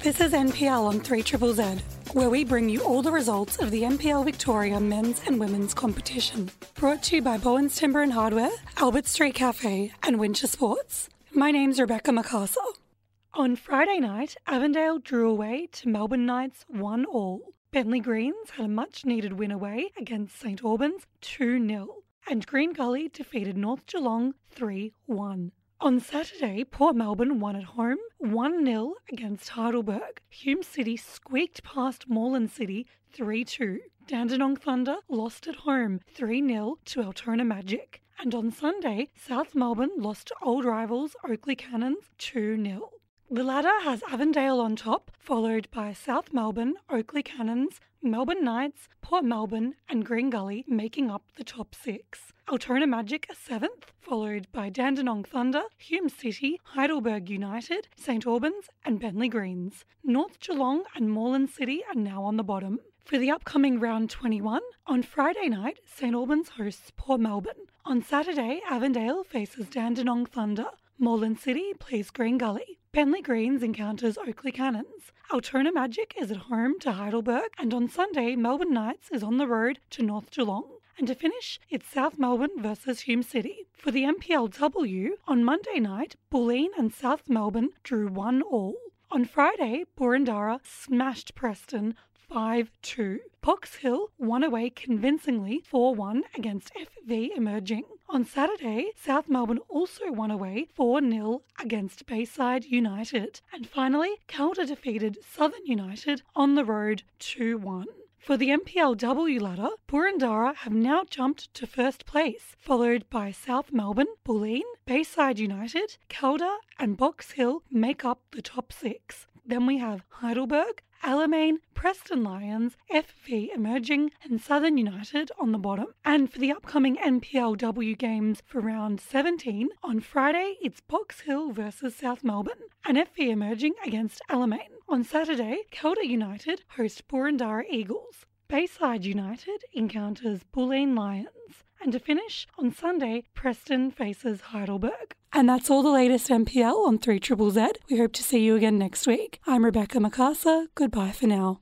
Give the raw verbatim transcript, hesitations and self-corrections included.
This is N P L on three triple Z, where we bring you all the results of the N P L Victoria men's and women's competition. Brought to you by Bowen's Timber and Hardware, Albert Street Cafe and Winter Sports. My name's Rebecca McArthur. On Friday night, Avondale drew away to Melbourne Knights one all. Bentleigh Greens had a much-needed win away against Saint Albans two nil. And Green Gully defeated North Geelong three one. On Saturday, Port Melbourne won at home one nil against Heidelberg. Hume City squeaked past Moreland City three two. Dandenong Thunder lost at home three nil to Altona Magic. And on Sunday, South Melbourne lost to old rivals Oakleigh Cannons two nil. The ladder has Avondale on top, followed by South Melbourne, Oakleigh Cannons, Melbourne Knights, Port Melbourne and Green Gully making up the top six. Altona Magic are seventh, followed by Dandenong Thunder, Hume City, Heidelberg United, Saint Albans and Bentleigh Greens. North Geelong and Moreland City are now on the bottom. For the upcoming round twenty-one, on Friday night, Saint Albans hosts Port Melbourne. On Saturday, Avondale faces Dandenong Thunder. Moreland City plays Green Gully. Penleigh Greens encounters Oakleigh Cannons. Altona Magic is at home to Heidelberg, and on Sunday, Melbourne Knights is on the road to North Geelong. And to finish, it's South Melbourne versus Hume City. For the N P L W, on Monday night, Bulleen and South Melbourne drew one all. On Friday, Boroondara smashed Preston five two. Box Hill won away convincingly four one against F V Emerging. On Saturday, South Melbourne also won away four nil against Bayside United. And finally, Calder defeated Southern United on the road two one. For the N P L W ladder, Boroondara have now jumped to first place, followed by South Melbourne, Bulleen, Bayside United, Calder and Box Hill make up the top six. Then we have Heidelberg, Alamein, Preston Lions, F V Emerging and Southern United on the bottom. And for the upcoming N P L W games for round seventeen, on Friday it's Box Hill versus South Melbourne and F V Emerging against Alamein. On Saturday, Calder United host Boroondara Eagles. Bayside United encounters Bulleen Lions. And to finish, on Sunday, Preston faces Heidelberg. And that's all the latest N P L on three triple Z. We hope to see you again next week. I'm Rebecca Macasa. Goodbye for now.